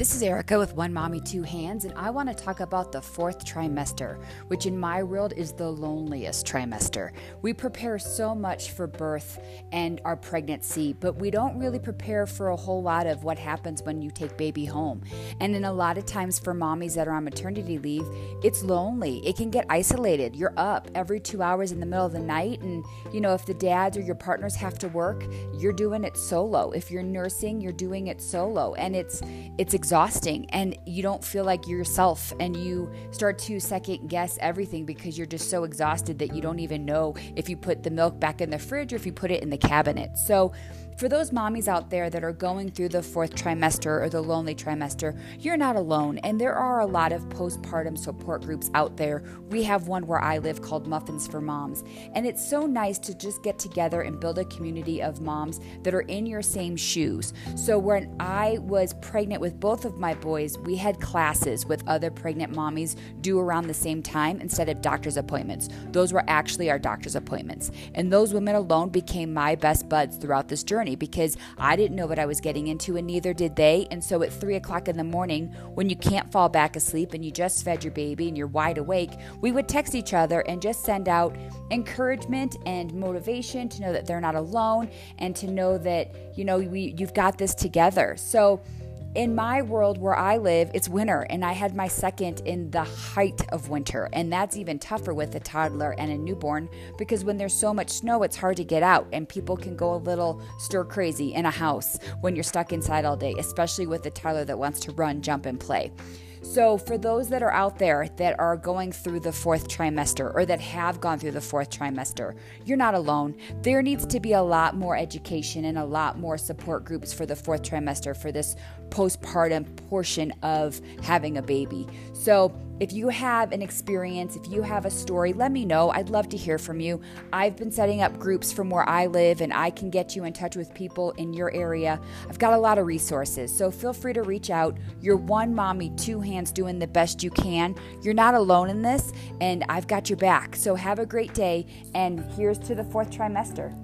This is Erica with One Mommy, Two Hands, and I want to talk about the fourth trimester, which in my world is the loneliest trimester. We prepare so much for birth and our pregnancy, but we don't really prepare for a whole lot of what happens when you take baby home. And then a lot of times for mommies that are on maternity leave, it's lonely. It can get isolated. You're up every 2 hours in the middle of the night, and if the dads or your partners have to work, you're doing it solo. If you're nursing, you're doing it solo, and it's exhausting, and you don't feel like yourself, and you start to second guess everything because you're just so exhausted that you don't even know if you put the milk back in the fridge or if you put it in the cabinet. So for those mommies out there that are going through the fourth trimester or the lonely trimester, you're not alone, and there are a lot of postpartum support groups out there. We have one where I live called Muffins for Moms, and it's so nice to just get together and build a community of moms that are in your same shoes. So when I was pregnant with both of my boys, we had classes with other pregnant mommies due around the same time instead of doctor's appointments. Those were actually our doctor's appointments. And those women alone became my best buds throughout this journey because I didn't know what I was getting into and neither did they. And so at 3 o'clock in the morning, when you can't fall back asleep and you just fed your baby and you're wide awake, we would text each other and just send out encouragement and motivation to know that they're not alone and to know that, you've got this together. So in my world where I live, it's winter, and I had my second in the height of winter, and that's even tougher with a toddler and a newborn because when there's so much snow, it's hard to get out, and people can go a little stir crazy in a house when you're stuck inside all day, especially with a toddler that wants to run, jump, and play. So for those that are out there that are going through the fourth trimester or that have gone through the fourth trimester, you're not alone. There needs to be a lot more education and a lot more support groups for the fourth trimester for this postpartum portion of having a baby. So if you have an experience, if you have a story, let me know. I'd love to hear from you. I've been setting up groups from where I live, and I can get you in touch with people in your area. I've got a lot of resources, so feel free to reach out. You're One Mommy, Two Hands, doing the best you can. You're not alone in this, and I've got your back. So have a great day, and here's to the fourth trimester.